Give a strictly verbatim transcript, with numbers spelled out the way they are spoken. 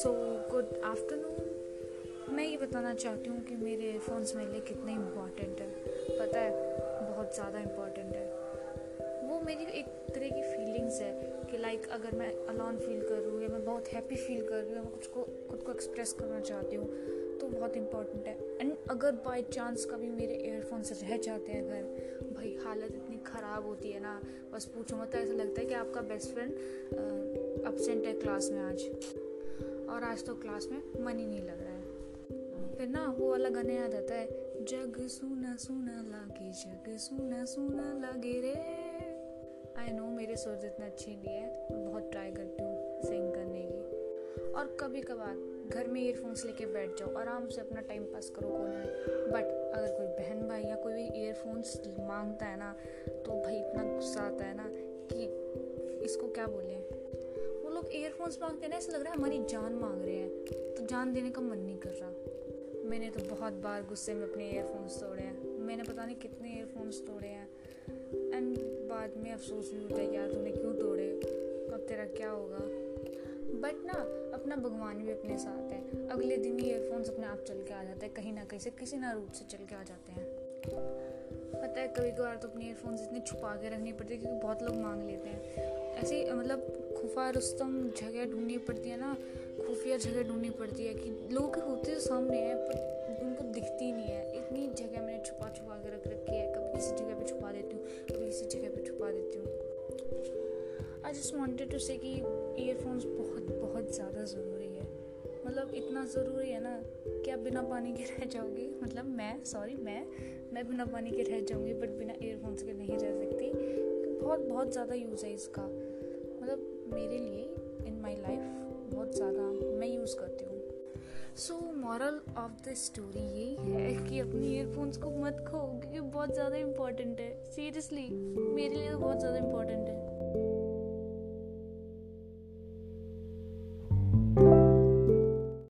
So good afternoon. मैं ये बताना चाहती हूँ कि मेरे एयरफोन्स मेरे लिए कितने इम्पॉर्टेंट है। पता है, बहुत ज़्यादा इम्पॉर्टेंट है। वो मेरी एक तरह की फीलिंग्स है कि लाइक अगर मैं अलोन फील कर रही हूँ या मैं बहुत हैप्पी फील कर रही हूँ, मैं कुछ को खुद को एक्सप्रेस करना चाहती हूँ, तो बहुत इम्पॉर्टेंट है। एंड अगर बाई चांस कभी मेरे एयरफोन्स रह जाते हैं घर, भाई हालत इतनी ख़राब होती है ना, बस पूछो मत। ऐसा लगता है कि आपका बेस्ट फ्रेंड एब्सेंट है क्लास में आज, और आज तो क्लास में मन ही नहीं लग रहा है। फिर ना वो वाला गाना याद आता है, जग सुना सुना लागे, जग सुना सुना लागे रे। आई नो मेरे स्वर इतना अच्छे नहीं है, बहुत ट्राई करती हूँ सिंग करने की। और कभी कभार घर में ईयरफोन्स लेके बैठ जाओ, आराम से अपना टाइम पास करो कोने में। बट अगर कोई बहन भाई या कोई भी ईयरफोन्स मांगता है ना, तो भाई इतना गुस्सा आता है ना कि इसको क्या बोले। वो लोग ईयरफोन्स मांगते हैं ना, ऐसा लग रहा है हमारी जान मांग रहे हैं, तो जान देने का मन नहीं कर रहा। मैंने तो बहुत बार गुस्से में अपने ईयरफोन्स तोड़े हैं। मैंने पता नहीं कितने ईयरफोन्स तोड़े हैं। एंड बाद में अफसोस भी होता है, यार तूने क्यों तोड़े, अब तेरा क्या होगा। बट ना अपना भगवान भी अपने साथ है। अगले दिन ही ईयरफोन्स अपने आप चल के आ जाते हैं, कहीं ना कहीं से किसी ना रूट से चल के आ जाते हैं। पता है कभी कभार तो अपने ईयरफोन्स इतने छुपा के रखने पड़ते हैं क्योंकि बहुत लोग मांग लेते हैं। ऐसे मतलब खुफा रुस्तम जगह ढूंढनी पड़ती है ना, खुफिया जगह ढूंढनी पड़ती है कि लोग होते सामने हैं पर उनको दिखती नहीं है। इतनी जगह मैंने छुपा छुपा के रख रखी है, कभी किसी जगह पे छुपा देती हूँ, कभी किसी जगह पे छुपा देती हूँ। आई जस्ट वांटेड टू से कि ईयरफोन्स बहुत बहुत ज़्यादा ज़रूरी है। मतलब इतना ज़रूरी है ना कि आप बिना पानी के रह जाओगे। मतलब मैं सॉरी मैं मैं बिना पानी के रह जाऊँगी, बट बिना ईयरफोन्स के नहीं रह सकती। बहुत बहुत ज़्यादा यूज़ है इसका। मतलब मेरे लिए इन माई लाइफ बहुत ज़्यादा मैं यूज़ करती हूँ। So moral of the story यही है कि अपने ईयरफोन्स को मत खो, क्योंकि बहुत ज़्यादा इम्पॉर्टेंट है। सीरियसली मेरे लिए तो बहुत ज़्यादा इम्पॉर्टेंट है।